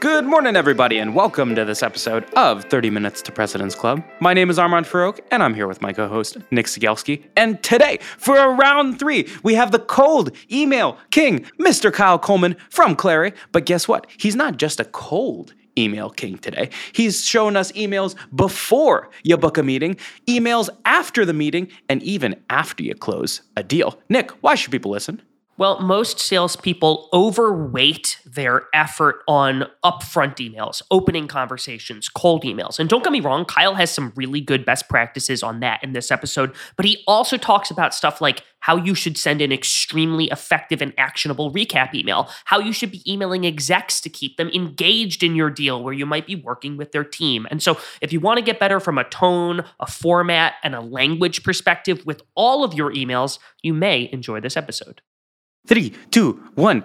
Good morning, everybody, and welcome to this episode of 30 Minutes to President's Club. My name is Armand Farouk, and I'm here with my co-host, Nick Sigelsky. And today, for a round 3, we have the cold email king, Mr. Kyle Coleman from Clary. But guess what? He's not just a cold email king today. He's shown us emails before you book a meeting, emails after the meeting, and even after you close a deal. Nick, why should people listen? Well, most salespeople overweight their effort on upfront emails, opening conversations, cold emails. And don't get me wrong, Kyle has some really good best practices on that in this episode, but he also talks about stuff like how you should send an extremely effective and actionable recap email, how you should be emailing execs to keep them engaged in your deal where you might be working with their team. And so if you want to get better from a tone, a format, and a language perspective with all of your emails, you may enjoy this episode. 3, 2, 1.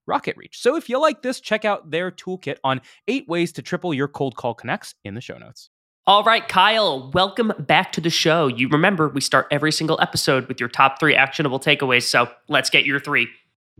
RocketReach. So if you like this, check out their toolkit on 8 ways to triple your cold call connects in the show notes. All right, Kyle, welcome back to the show. You remember, we start every single episode with your top 3 actionable takeaways. So let's get your 3.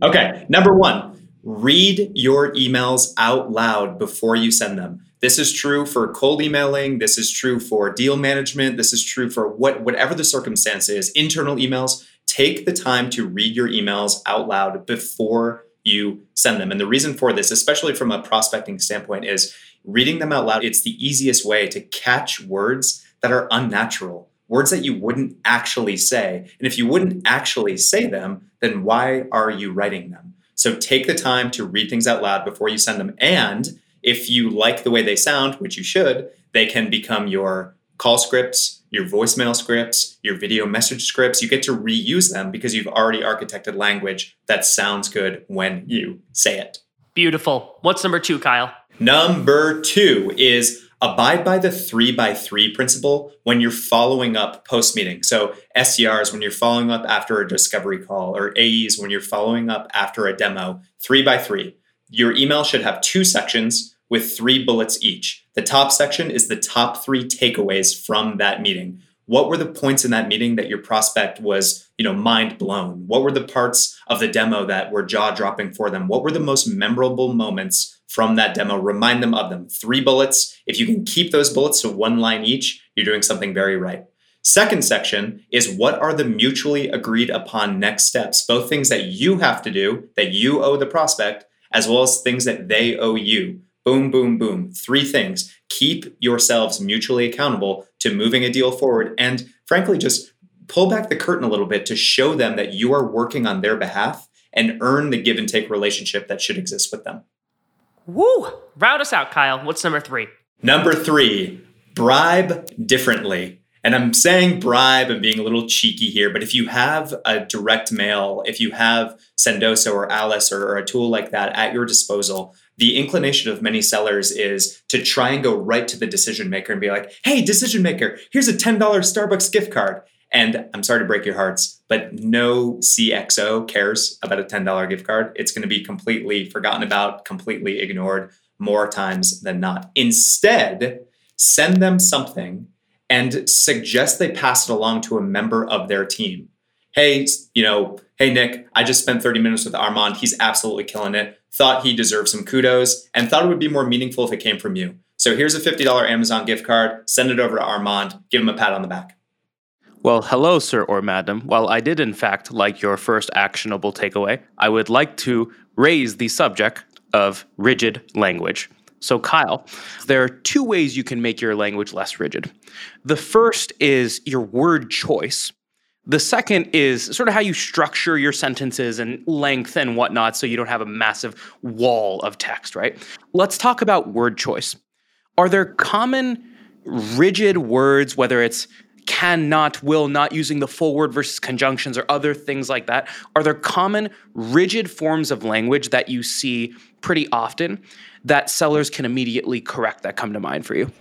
Okay, number 1, read your emails out loud before you send them. This is true for cold emailing. This is true for deal management. This is true for whatever the circumstance is, internal emails. Take the time to read your emails out loud before you send them. And the reason for this, especially from a prospecting standpoint, is reading them out loud. It's the easiest way to catch words that are unnatural, words that you wouldn't actually say. And if you wouldn't actually say them, then why are you writing them? So take the time to read things out loud before you send them. And if you like the way they sound, which you should, they can become your call scripts, your voicemail scripts, your video message scripts. You get to reuse them because you've already architected language that sounds good when you say it. Beautiful. What's number 2, Kyle? Number 2 is abide by the 3x3 principle when you're following up post-meeting. So SDRs, when you're following up after a discovery call, or AEs, when you're following up after a demo, 3x3. Your email should have 2 sections with 3 bullets each. The top section is the top 3 takeaways from that meeting. What were the points in that meeting that your prospect was, mind blown? What were the parts of the demo that were jaw-dropping for them? What were the most memorable moments from that demo? Remind them of them. 3 bullets. If you can keep those bullets to 1 line each, you're doing something very right. Second section is what are the mutually agreed upon next steps, both things that you have to do, that you owe the prospect, as well as things that they owe you. Boom, boom, boom. 3 things. Keep yourselves mutually accountable to moving a deal forward, and frankly, just pull back the curtain a little bit to show them that you are working on their behalf and earn the give and take relationship that should exist with them. Woo! Round us out, Kyle. What's number 3? Number 3, bribe differently. And I'm saying bribe and being a little cheeky here, but if you have a direct mail, if you have Sendoso or Alice or a tool like that at your disposal, the inclination of many sellers is to try and go right to the decision maker and be like, hey, decision maker, here's a $10 Starbucks gift card. And I'm sorry to break your hearts, but no CXO cares about a $10 gift card. It's going to be completely forgotten about, completely ignored more times than not. Instead, send them something and suggest they pass it along to a member of their team. Hey, Nick, I just spent 30 minutes with Armand. He's absolutely killing it. Thought he deserved some kudos and thought it would be more meaningful if it came from you. So here's a $50 Amazon gift card. Send it over to Armand. Give him a pat on the back. Well, hello, sir or madam. While I did, in fact, like your first actionable takeaway, I would like to raise the subject of rigid language. So, Kyle, there are 2 ways you can make your language less rigid. The first is your word choice. The second is sort of how you structure your sentences and length and whatnot so you don't have a massive wall of text, right? Let's talk about word choice. Are there common rigid words, whether it's cannot, will not, using the full word versus conjunctions or other things like that? Are there common rigid forms of language that you see pretty often that sellers can immediately correct that come to mind for you?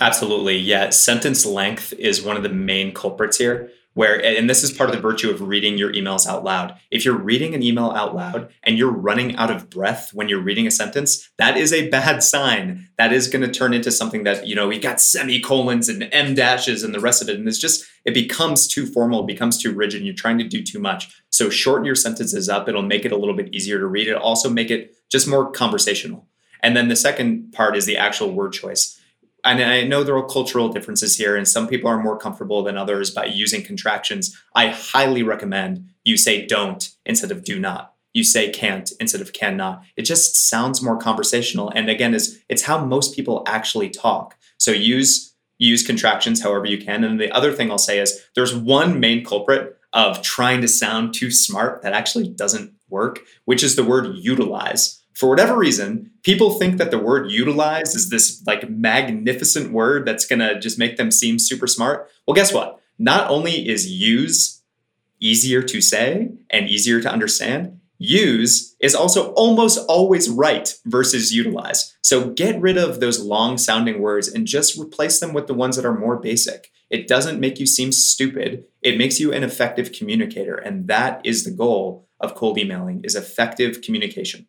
Absolutely, yeah. Sentence length is one of the main culprits here. And this is part of the virtue of reading your emails out loud. If you're reading an email out loud and you're running out of breath when you're reading a sentence, that is a bad sign. That is going to turn into something that, we got semicolons and M dashes and the rest of it. And it becomes too formal, becomes too rigid. And you're trying to do too much. So shorten your sentences up. It'll make it a little bit easier to read. It'll also make it just more conversational. And then the second part is the actual word choice. And I know there are cultural differences here, and some people are more comfortable than others by using contractions. I highly recommend you say don't instead of do not. You say can't instead of cannot. It just sounds more conversational. And again, it's how most people actually talk. So use contractions however you can. And the other thing I'll say is there's one main culprit of trying to sound too smart that actually doesn't work, which is the word utilize. For whatever reason, people think that the word utilize is this magnificent word that's going to just make them seem super smart. Well, guess what? Not only is use easier to say and easier to understand, use is also almost always right versus utilize. So get rid of those long sounding words and just replace them with the ones that are more basic. It doesn't make you seem stupid. It makes you an effective communicator. And that is the goal of cold emailing, is effective communication.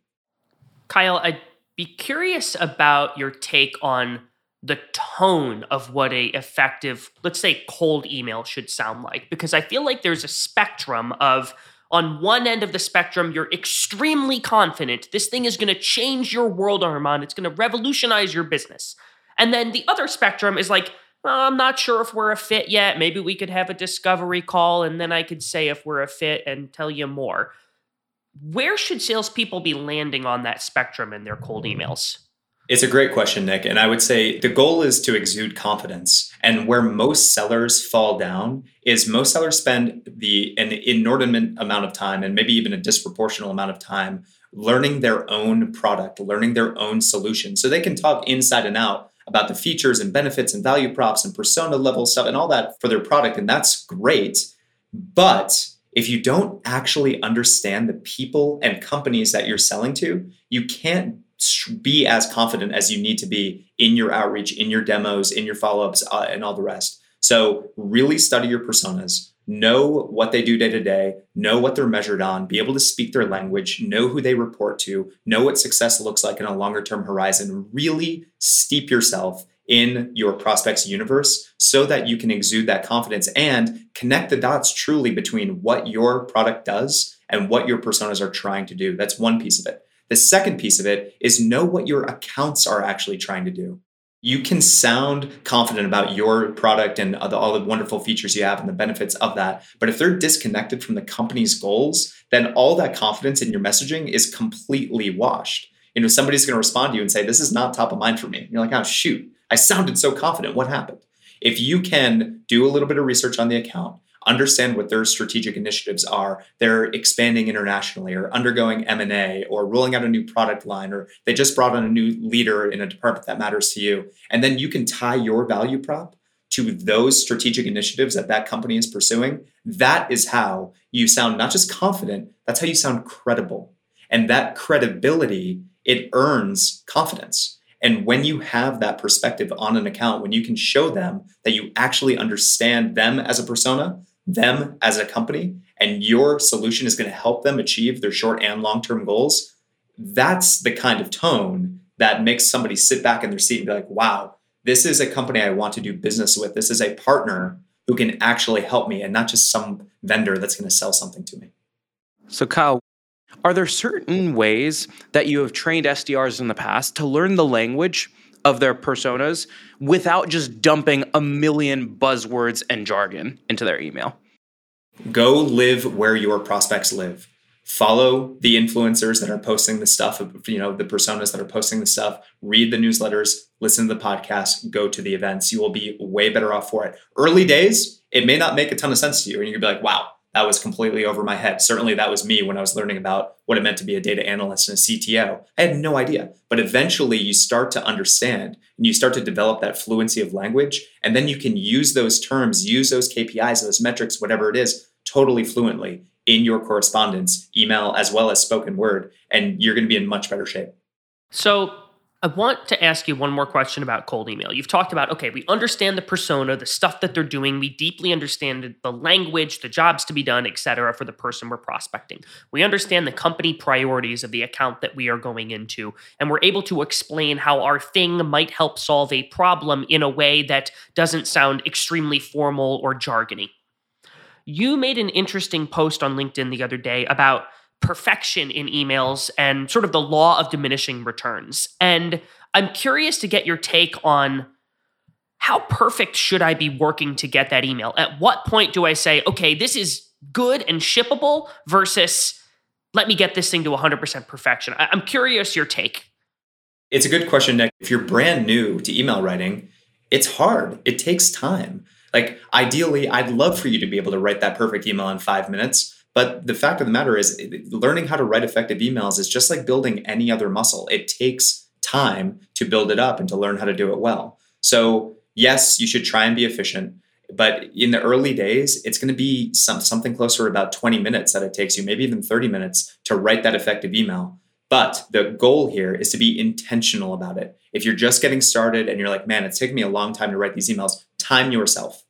Kyle, I'd be curious about your take on the tone of what a effective, let's say, cold email should sound like, because I feel like there's a spectrum of, on one end of the spectrum, you're extremely confident. This thing is going to change your world, Armand. It's going to revolutionize your business. And then the other spectrum is like, I'm not sure if we're a fit yet. Maybe we could have a discovery call, and then I could say if we're a fit and tell you more. Where should salespeople be landing on that spectrum in their cold emails? It's a great question, Nick. And I would say the goal is to exude confidence. And where most sellers fall down is most sellers spend an inordinate amount of time, and maybe even a disproportional amount of time, learning their own product, learning their own solution. So they can talk inside and out about the features and benefits and value props and persona level stuff and all that for their product. And that's great. But if you don't actually understand the people and companies that you're selling to, you can't be as confident as you need to be in your outreach, in your demos, in your follow-ups, and all the rest. So really study your personas, know what they do day to day, know what they're measured on, be able to speak their language, know who they report to, know what success looks like in a longer term horizon, really steep yourself in your prospect's universe so that you can exude that confidence and connect the dots truly between what your product does and what your personas are trying to do. That's one piece of it. The second piece of it is know what your accounts are actually trying to do. You can sound confident about your product and all the wonderful features you have and the benefits of that. But if they're disconnected from the company's goals, then all that confidence in your messaging is completely washed. You know, somebody's going to respond to you and say, this is not top of mind for me. And you're like, oh, shoot, I sounded so confident. What happened? If you can do a little bit of research on the account, understand what their strategic initiatives are, they're expanding internationally or undergoing M&A or rolling out a new product line, or they just brought on a new leader in a department that matters to you. And then you can tie your value prop to those strategic initiatives that that company is pursuing. That is how you sound not just confident, that's how you sound credible. And that credibility, it earns confidence. And when you have that perspective on an account, when you can show them that you actually understand them as a persona, them as a company, and your solution is going to help them achieve their short and long-term goals, that's the kind of tone that makes somebody sit back in their seat and be like, wow, this is a company I want to do business with. This is a partner who can actually help me and not just some vendor that's going to sell something to me. So Kyle, are there certain ways that you have trained SDRs in the past to learn the language of their personas without just dumping a million buzzwords and jargon into their email? Go live where your prospects live. Follow the influencers that are posting the stuff, you know, the personas that are posting the stuff, read the newsletters, listen to the podcast, go to the events. You will be way better off for it. Early days, it may not make a ton of sense to you. And you're gonna be like, wow, that was completely over my head. Certainly that was me when I was learning about what it meant to be a data analyst and a CTO. I had no idea. But eventually you start to understand and you start to develop that fluency of language. And then you can use those terms, use those KPIs, those metrics, whatever it is, totally fluently in your correspondence, email, as well as spoken word. And you're going to be in much better shape. So I want to ask you one more question about cold email. You've talked about, okay, we understand the persona, the stuff that they're doing. We deeply understand the language, the jobs to be done, et cetera, for the person we're prospecting. We understand the company priorities of the account that we are going into, and we're able to explain how our thing might help solve a problem in a way that doesn't sound extremely formal or jargony. You made an interesting post on LinkedIn the other day about perfection in emails and sort of the law of diminishing returns. And I'm curious to get your take on how perfect should I be working to get that email? At what point do I say, okay, this is good and shippable versus let me get this thing to 100% perfection? I'm curious your take. It's a good question, Nick. If you're brand new to email writing, it's hard. It takes time. Like ideally, I'd love for you to be able to write that perfect email in 5 minutes. But the fact of the matter is learning how to write effective emails is just like building any other muscle. It takes time to build it up and to learn how to do it well. So yes, you should try and be efficient, but in the early days, it's going to be something closer to about 20 minutes that it takes you, maybe even 30 minutes to write that effective email. But the goal here is to be intentional about it. If you're just getting started and you're like, man, it's taken me a long time to write these emails, time yourself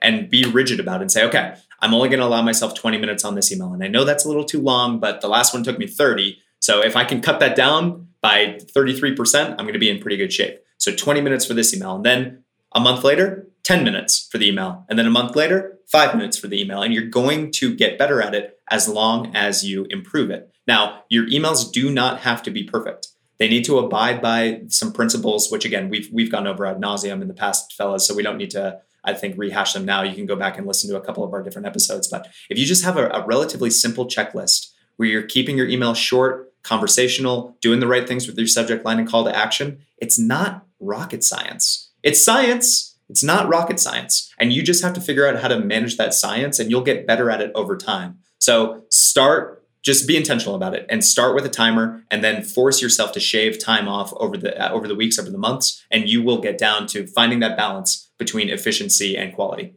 and be rigid about it and say, okay, I'm only going to allow myself 20 minutes on this email. And I know that's a little too long, but the last one took me 30. So if I can cut that down by 33%, I'm going to be in pretty good shape. So 20 minutes for this email. And then a month later, 10 minutes for the email. And then a month later, 5 minutes for the email. And you're going to get better at it as long as you improve it. Now, your emails do not have to be perfect. They need to abide by some principles, which again, we've gone over ad nauseum in the past, fellas. So we don't need to, I think, rehash them now. You can go back and listen to a couple of our different episodes. But if you just have a relatively simple checklist where you're keeping your email short, conversational, doing the right things with your subject line and call to action, it's not rocket science. It's science. It's not rocket science. And you just have to figure out how to manage that science and you'll get better at it over time. So just be intentional about it and start with a timer and then force yourself to shave time off over the weeks, over the months, and you will get down to finding that balance between efficiency and quality.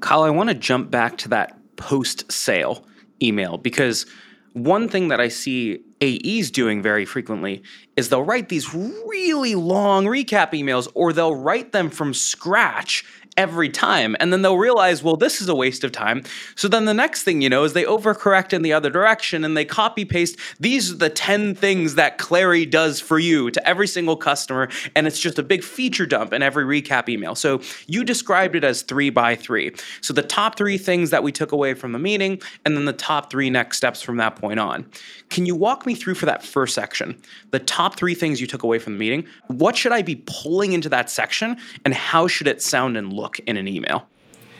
Kyle, I want to jump back to that post-sale email because one thing that I see AEs doing very frequently is they'll write these really long recap emails, or they'll write them from scratch every time. And then they'll realize, well, this is a waste of time. So then the next thing you know is they overcorrect in the other direction and they copy paste. These are the 10 things that Clary does for you to every single customer. And it's just a big feature dump in every recap email. So you described it as 3 by 3. So the top 3 things that we took away from the meeting, and then the top 3 next steps from that point on. Can you walk me through for that first section, the top 3 things you took away from the meeting? What should I be pulling into that section, and how should it sound and look in an email?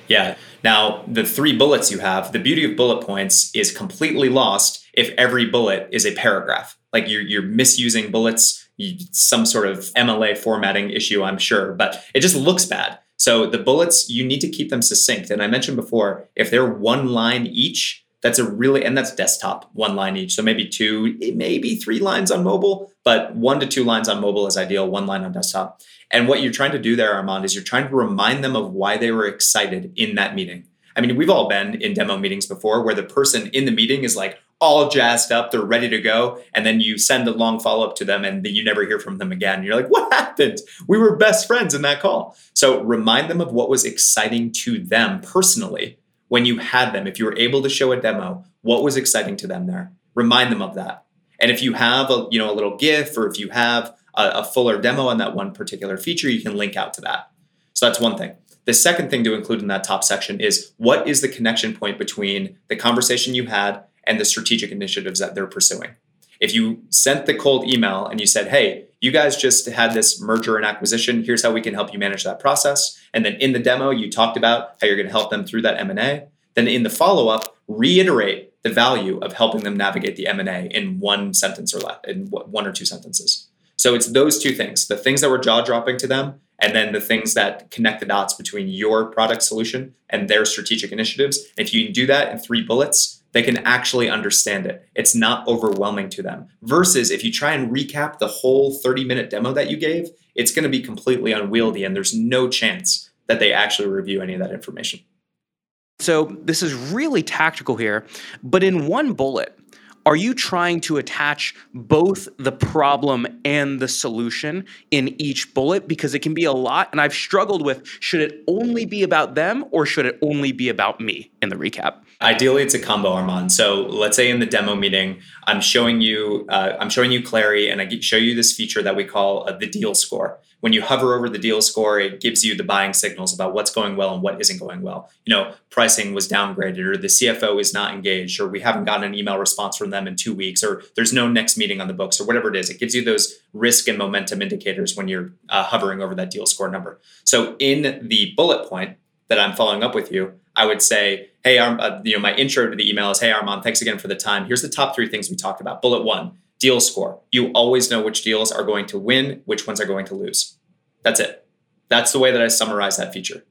Yeah. Now, the 3 bullets you have, the beauty of bullet points is completely lost if every bullet is a paragraph. Like you're misusing bullets, some sort of MLA formatting issue, I'm sure, but it just looks bad. So the bullets, you need to keep them succinct. And I mentioned before, if they're 1 line each, that's a really, and that's desktop, 1 line each. So maybe 2, maybe 3 lines on mobile, but 1 to 2 lines on mobile is ideal, 1 line on desktop. And what you're trying to do there, Armand, is you're trying to remind them of why they were excited in that meeting. I mean, we've all been in demo meetings before where the person in the meeting is like all jazzed up, they're ready to go. And then you send a long follow-up to them and you never hear from them again. You're like, what happened? We were best friends in that call. So remind them of what was exciting to them personally. When you had them, if you were able to show a demo, what was exciting to them there? Remind them of that. And if you have a little GIF, or if you have a fuller demo on that one particular feature, you can link out to that. So that's one thing. The second thing to include in that top section is what is the connection point between the conversation you had and the strategic initiatives that they're pursuing. If you sent the cold email and you said, hey, you guys just had this merger and acquisition, here's how we can help you manage that process. And then in the demo, you talked about how you're going to help them through that M&A. Then in the follow-up, reiterate the value of helping them navigate the M&A in 1 sentence or less, in 1 or 2 sentences. So it's those 2 things, the things that were jaw-dropping to them, and then the things that connect the dots between your product solution and their strategic initiatives. If you do that in 3 bullets, they can actually understand it. It's not overwhelming to them. Versus if you try and recap the whole 30-minute demo that you gave, it's going to be completely unwieldy, and there's no chance that they actually review any of that information. So this is really tactical here, but in 1 bullet, are you trying to attach both the problem and the solution in each bullet? Because it can be a lot, and I've struggled with, should it only be about them or should it only be about me in the recap? Ideally, it's a combo, Armand. So let's say in the demo meeting, I'm showing you Clary, and I show you this feature that we call the deal score. When you hover over the deal score, it gives you the buying signals about what's going well and what isn't going well. You know, pricing was downgraded, or the CFO is not engaged, or we haven't gotten an email response from them in 2 weeks, or there's no next meeting on the books, or whatever it is. It gives you those risk and momentum indicators when you're hovering over that deal score number. So in the bullet point that I'm following up with you, I would say, hey, my intro to the email is, hey, Armand, thanks again for the time. Here's the top 3 things we talked about. Bullet 1, deal score. You always know which deals are going to win, which ones are going to lose. That's it. That's the way that I summarize that feature.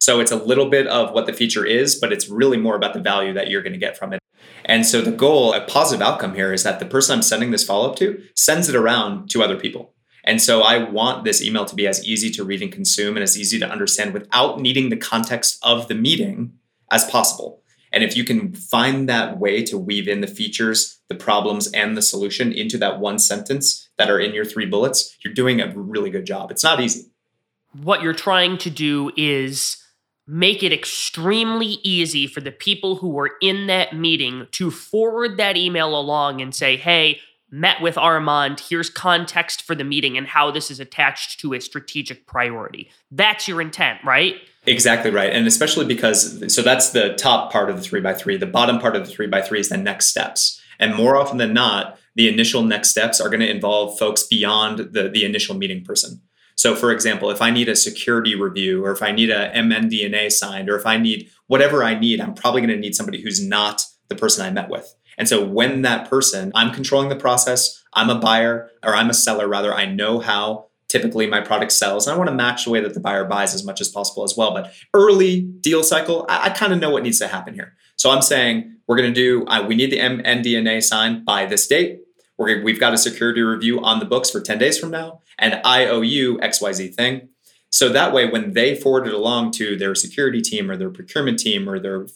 So it's a little bit of what the feature is, but it's really more about the value that you're going to get from it. And so the goal, a positive outcome here, is that the person I'm sending this follow-up to sends it around to other people. And so I want this email to be as easy to read and consume and as easy to understand without needing the context of the meeting as possible. And if you can find that way to weave in the features, the problems, and the solution into that 1 sentence that are in your 3 bullets, you're doing a really good job. It's not easy. What you're trying to do is make it extremely easy for the people who were in that meeting to forward that email along and say, hey, met with Armand, here's context for the meeting and how this is attached to a strategic priority. That's your intent, right? Exactly right. And especially because, so that's the top part of the 3x3. The bottom part of the 3x3 is the next steps. And more often than not, the initial next steps are going to involve folks beyond the initial meeting person. So for example, if I need a security review, or if I need a MNDNA signed, or if I need whatever I need, I'm probably going to need somebody who's not the person I met with. And so when that person, I'm controlling the process, I'm a seller rather, I know how typically my product sells, and I want to match the way that the buyer buys as much as possible as well. But early deal cycle, I kind of know what needs to happen here. So I'm saying, we're going to we need the MNDNA signed by this date. We've got a security review on the books for 10 days from now, and I owe you XYZ thing. So that way, when they forward it along to their security team or their procurement team or their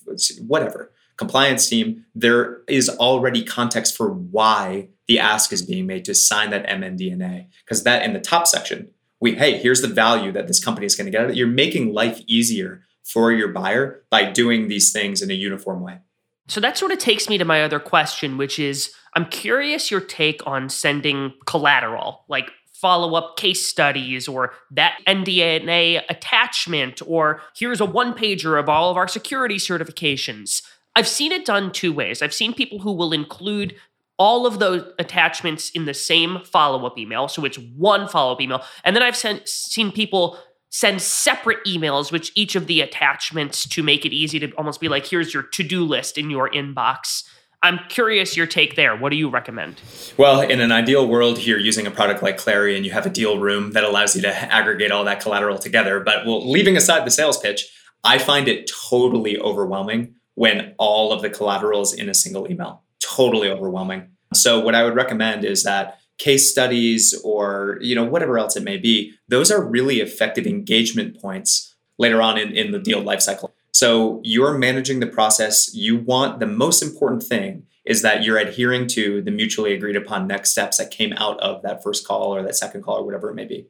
whatever, compliance team, there is already context for why the ask is being made to sign that MNDNA. Because that in the top section, hey, here's the value that this company is going to get out of it. You're making life easier for your buyer by doing these things in a uniform way. So that sort of takes me to my other question, which is, I'm curious your take on sending collateral, like follow-up case studies or that MNDNA attachment, or here's a one-pager of all of our security certifications. I've seen it done two ways. I've seen people who will include all of those attachments in the same follow-up email. So it's one follow-up email. And then I've seen people send separate emails with each of the attachments to make it easy to almost be like, here's your to-do list in your inbox. I'm curious your take there. What do you recommend? Well, in an ideal world, you're using a product like Clary and you have a deal room that allows you to aggregate all that collateral together. But leaving aside the sales pitch, I find it totally overwhelming when all of the collateral is in a single email. Totally overwhelming. So what I would recommend is that case studies or, whatever else it may be, those are really effective engagement points later on in the deal lifecycle. So you're managing the process. The most important thing is that you're adhering to the mutually agreed upon next steps that came out of that first call or that second call or whatever it may be.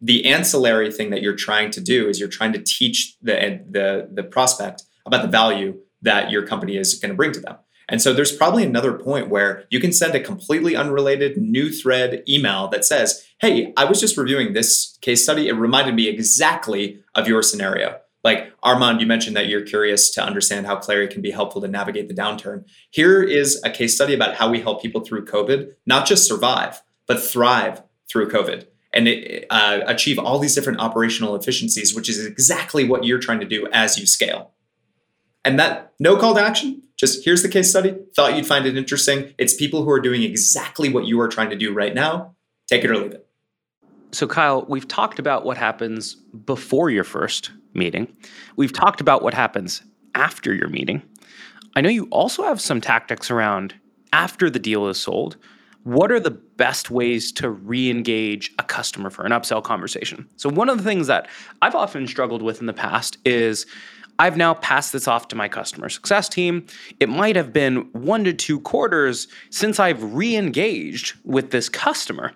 The ancillary thing that you're trying to do is you're trying to teach the prospect about the value that your company is going to bring to them. And so there's probably another point where you can send a completely unrelated new thread email that says, hey, I was just reviewing this case study. It reminded me exactly of your scenario. Like, Armand, you mentioned that you're curious to understand how Clary can be helpful to navigate the downturn. Here is a case study about how we help people through COVID, not just survive, but thrive through COVID and achieve all these different operational efficiencies, which is exactly what you're trying to do as you scale. And that, no call to action, just here's the case study, thought you'd find it interesting. It's people who are doing exactly what you are trying to do right now. Take it or leave it. So Kyle, we've talked about what happens before your first meeting. We've talked about what happens after your meeting. I know you also have some tactics around after the deal is sold. What are the best ways to re-engage a customer for an upsell conversation? So one of the things that I've often struggled with in the past is I've now passed this off to my customer success team. It might have been 1 to 2 quarters since I've re-engaged with this customer.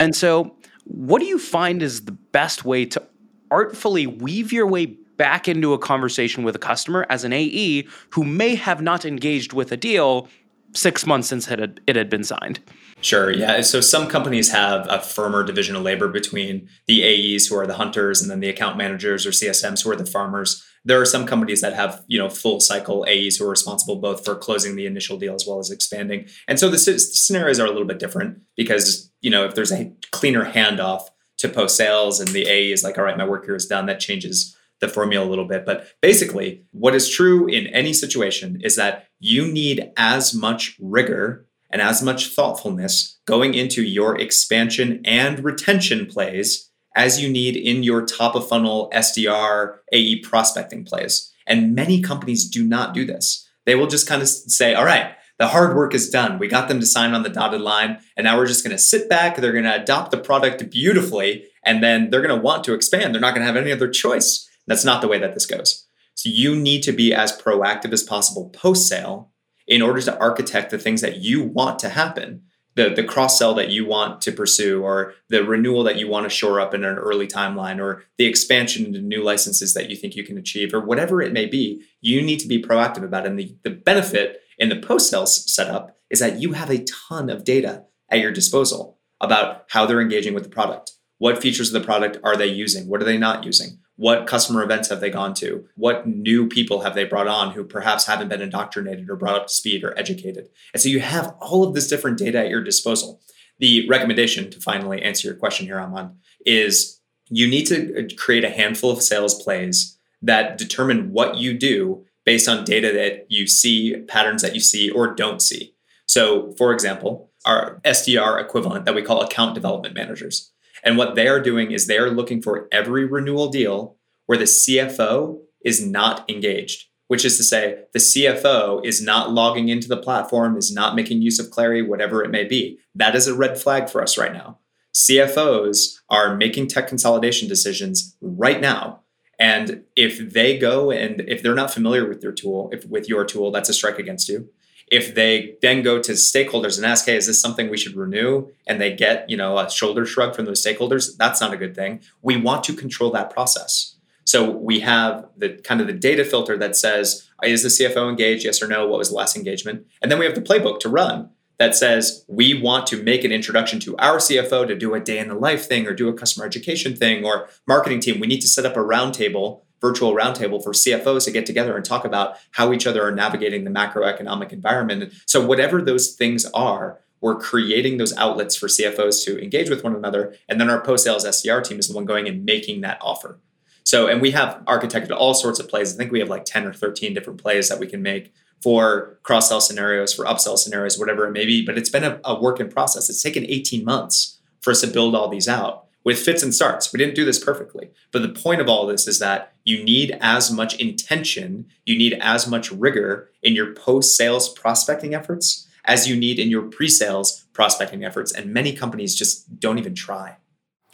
And so what do you find is the best way to artfully weave your way back into a conversation with a customer as an AE who may have not engaged with a deal 6 months since it had been signed? Sure, yeah. So some companies have a firmer division of labor between the AEs who are the hunters and then the account managers or CSMs who are the farmers. There are some companies that have, full cycle AEs who are responsible both for closing the initial deal as well as expanding. And so the scenarios are a little bit different because, if there's a cleaner handoff to post sales and the AE is like, all right, my work here is done, that changes the formula a little bit. But basically, what is true in any situation is that you need as much rigor and as much thoughtfulness going into your expansion and retention plays as you need in your top of funnel SDR AE prospecting plays. And many companies do not do this. They will just kind of say, all right, the hard work is done. We got them to sign on the dotted line. And now we're just going to sit back. They're going to adopt the product beautifully. And then they're going to want to expand. They're not going to have any other choice. That's not the way that this goes. So you need to be as proactive as possible post-sale in order to architect the things that you want to happen. The cross-sell that you want to pursue, or the renewal that you want to shore up in an early timeline, or the expansion into new licenses that you think you can achieve, or whatever it may be, you need to be proactive about it. And the benefit in the post-sale setup is that you have a ton of data at your disposal about how they're engaging with the product. What features of the product are they using? What are they not using? What customer events have they gone to? What new people have they brought on who perhaps haven't been indoctrinated or brought up to speed or educated? And so you have all of this different data at your disposal. The recommendation, to finally answer your question here, Armand, is you need to create a handful of sales plays that determine what you do based on data that you see, patterns that you see or don't see. So, for example, our SDR equivalent that we call account development managers. And what they are doing is they are looking for every renewal deal where the CFO is not engaged, which is to say the CFO is not logging into the platform, is not making use of Clary, whatever it may be. That is a red flag for us right now. CFOs are making tech consolidation decisions right now. And if they go and if they're not familiar with their tool, if with your tool, that's a strike against you. If they then go to stakeholders and ask, hey, is this something we should renew? And they get, you know, a shoulder shrug from those stakeholders, that's not a good thing. We want to control that process. So we have the kind of the data filter that says, is the CFO engaged? Yes or no? What was the last engagement? And then we have the playbook to run that says, we want to make an introduction to our CFO to do a day in the life thing or do a customer education thing or marketing team. We need to set up a roundtable, virtual roundtable for CFOs to get together and talk about how each other are navigating the macroeconomic environment. So whatever those things are, we're creating those outlets for CFOs to engage with one another. And then our post-sales SDR team is the one going and making that offer. So, and we have architected all sorts of plays. I think we have like 10 or 13 different plays that we can make for cross-sell scenarios, for upsell scenarios, whatever it may be. But it's been a work in process. It's taken 18 months for us to build all these out with fits and starts. We didn't do this perfectly. But the point of all this is that you need as much intention, you need as much rigor in your post-sales prospecting efforts as you need in your pre-sales prospecting efforts. And many companies just don't even try.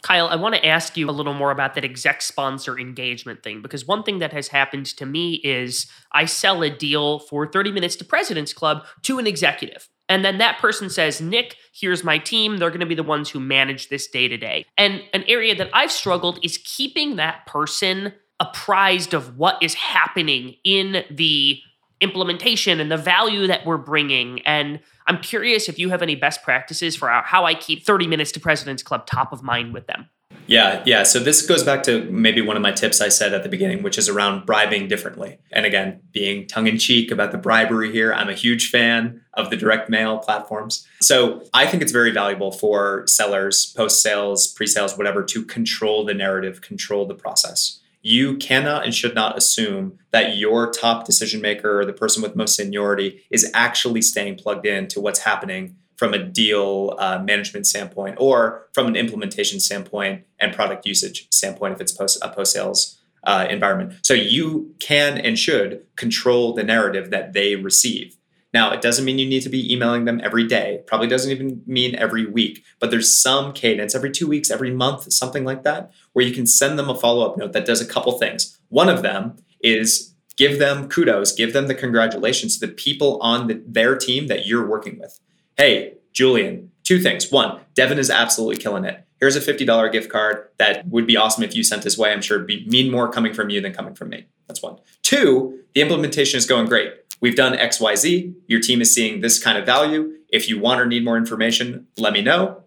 Kyle, I want to ask you a little more about that exec sponsor engagement thing, because one thing that has happened to me is I sell a deal for 30 Minutes to President's Club to an executive. And then that person says, Nick, here's my team. They're going to be the ones who manage this day to day. And an area that I've struggled is keeping that person apprised of what is happening in the implementation and the value that we're bringing. And I'm curious if you have any best practices for how I keep 30 Minutes to President's Club top of mind with them. Yeah. So this goes back to maybe one of my tips I said at the beginning, which is around bribing differently. And again, being tongue in cheek about the bribery here, I'm a huge fan of the direct mail platforms. So I think it's very valuable for sellers, post-sales, pre-sales, whatever, to control the narrative, control the process. You cannot and should not assume that your top decision maker or the person with most seniority is actually staying plugged in to what's happening from a deal management standpoint or from an implementation standpoint and product usage standpoint if it's a post-sales environment. So you can and should control the narrative that they receive. Now, it doesn't mean you need to be emailing them every day. Probably doesn't even mean every week, but there's some cadence every 2 weeks, every month, something like that, where you can send them a follow-up note that does a couple things. One of them is give them kudos, give them the congratulations to the people on their team that you're working with. Hey, Julian, two things. One, Devin is absolutely killing it. Here's a $50 gift card that would be awesome if you sent his way. I'm sure it'd mean more coming from you than coming from me. That's one. Two, the implementation is going great. We've done X, Y, Z. Your team is seeing this kind of value. If you want or need more information, let me know.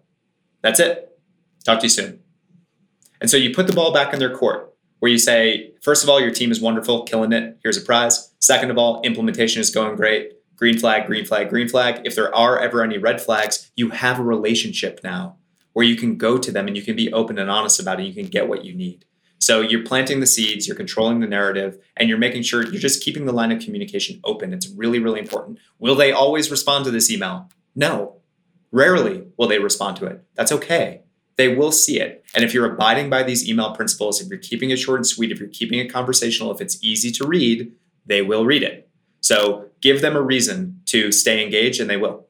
That's it. Talk to you soon. And so you put the ball back in their court where you say, first of all, your team is wonderful, killing it. Here's a prize. Second of all, implementation is going great. Green flag, green flag, green flag. If there are ever any red flags, you have a relationship now where you can go to them and you can be open and honest about it. You can get what you need. So you're planting the seeds, you're controlling the narrative, and you're making sure you're just keeping the line of communication open. It's really, really important. Will they always respond to this email? No. Rarely will they respond to it. That's okay. They will see it. And if you're abiding by these email principles, if you're keeping it short and sweet, if you're keeping it conversational, if it's easy to read, they will read it. So give them a reason to stay engaged and they will.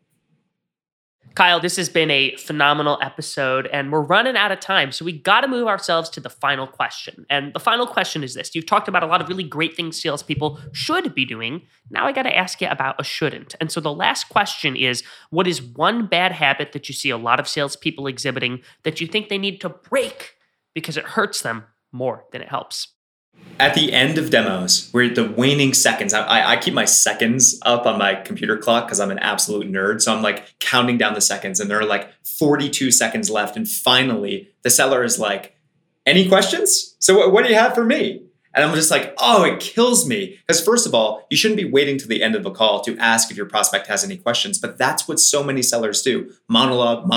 Kyle, this has been a phenomenal episode and we're running out of time. So we got to move ourselves to the final question. And the final question is this. You've talked about a lot of really great things salespeople should be doing. Now I got to ask you about a shouldn't. And so the last question is, what is one bad habit that you see a lot of salespeople exhibiting that you think they need to break because it hurts them more than it helps? At the end of demos, we're at the waning seconds. I keep my seconds up on my computer clock because I'm an absolute nerd. So I'm like counting down the seconds and there are like 42 seconds left. And finally, the seller is like, any questions? So what do you have for me? And I'm just like, oh, it kills me. Because first of all, you shouldn't be waiting to the end of a call to ask if your prospect has any questions. But that's what so many sellers do. Monologue,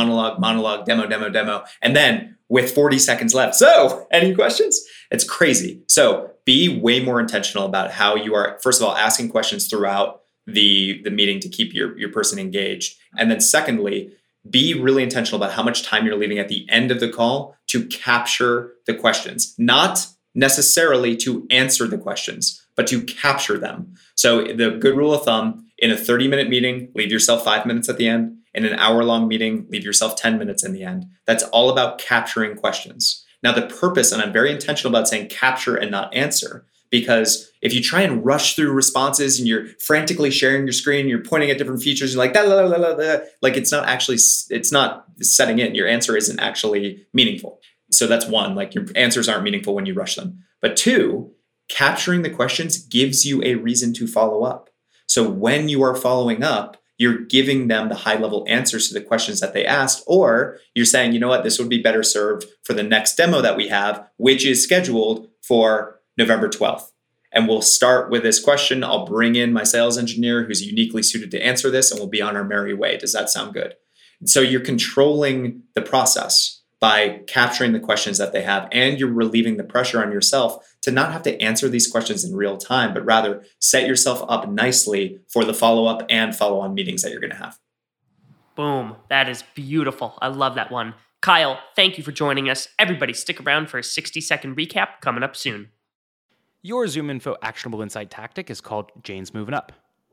demo. And then with 40 seconds left. So any questions? It's crazy. So be way more intentional about how you are, first of all, asking questions throughout the meeting to keep your person engaged. And then secondly, be really intentional about how much time you're leaving at the end of the call to capture the questions. Not necessarily to answer the questions, but to capture them. So the good rule of thumb, in a 30-minute meeting, leave yourself 5 minutes at the end. In an hour-long meeting, leave yourself 10 minutes in the end. That's all about capturing questions. Now, the purpose, and I'm very intentional about saying capture and not answer, because if you try and rush through responses and you're frantically sharing your screen, you're pointing at different features, you're like, like it's not setting in. Your answer isn't actually meaningful. So that's one, like your answers aren't meaningful when you rush them. But two, capturing the questions gives you a reason to follow up. So when you are following up, you're giving them the high-level answers to the questions that they asked, or you're saying, you know what, this would be better served for the next demo that we have, which is scheduled for November 12th. And we'll start with this question. I'll bring in my sales engineer who's uniquely suited to answer this, and we'll be on our merry way. Does that sound good? So you're controlling the process by capturing the questions that they have, and you're relieving the pressure on yourself to not have to answer these questions in real time, but rather set yourself up nicely for the follow-up and follow-on meetings that you're going to have. Boom. That is beautiful. I love that one. Kyle, thank you for joining us. Everybody stick around for a 60-second recap coming up soon. Your ZoomInfo actionable insight tactic is called Jane's Moving Up.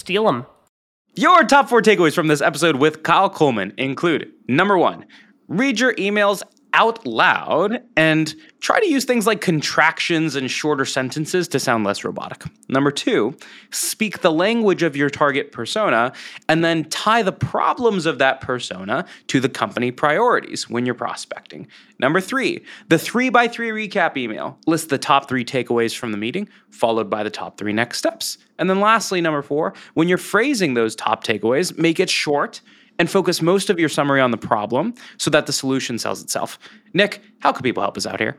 steal them. Your top 4 takeaways from this episode with Kyle Coleman include: number 1, read your emails out loud and try to use things like contractions and shorter sentences to sound less robotic. Number 2, speak the language of your target persona and then tie the problems of that persona to the company priorities when you're prospecting. Number 3, the 3x3 recap email. List the top 3 takeaways from the meeting, followed by the top 3 next steps. And then lastly, number 4, when you're phrasing those top takeaways, make it short and focus most of your summary on the problem so that the solution sells itself. Nick, how can people help us out here?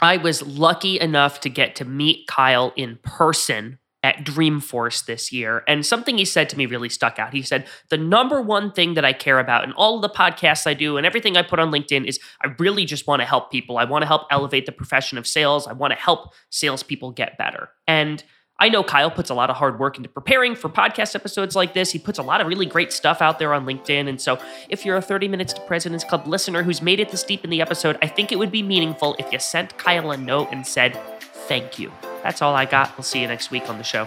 I was lucky enough to get to meet Kyle in person at Dreamforce this year, and something he said to me really stuck out. He said, the number one thing that I care about in all of the podcasts I do and everything I put on LinkedIn is I really just want to help people. I want to help elevate the profession of sales. I want to help salespeople get better. And I know Kyle puts a lot of hard work into preparing for podcast episodes like this. He puts a lot of really great stuff out there on LinkedIn. And so if you're a 30 Minutes to President's Club listener who's made it this deep in the episode, I think it would be meaningful if you sent Kyle a note and said, thank you. That's all I got. We'll see you next week on the show.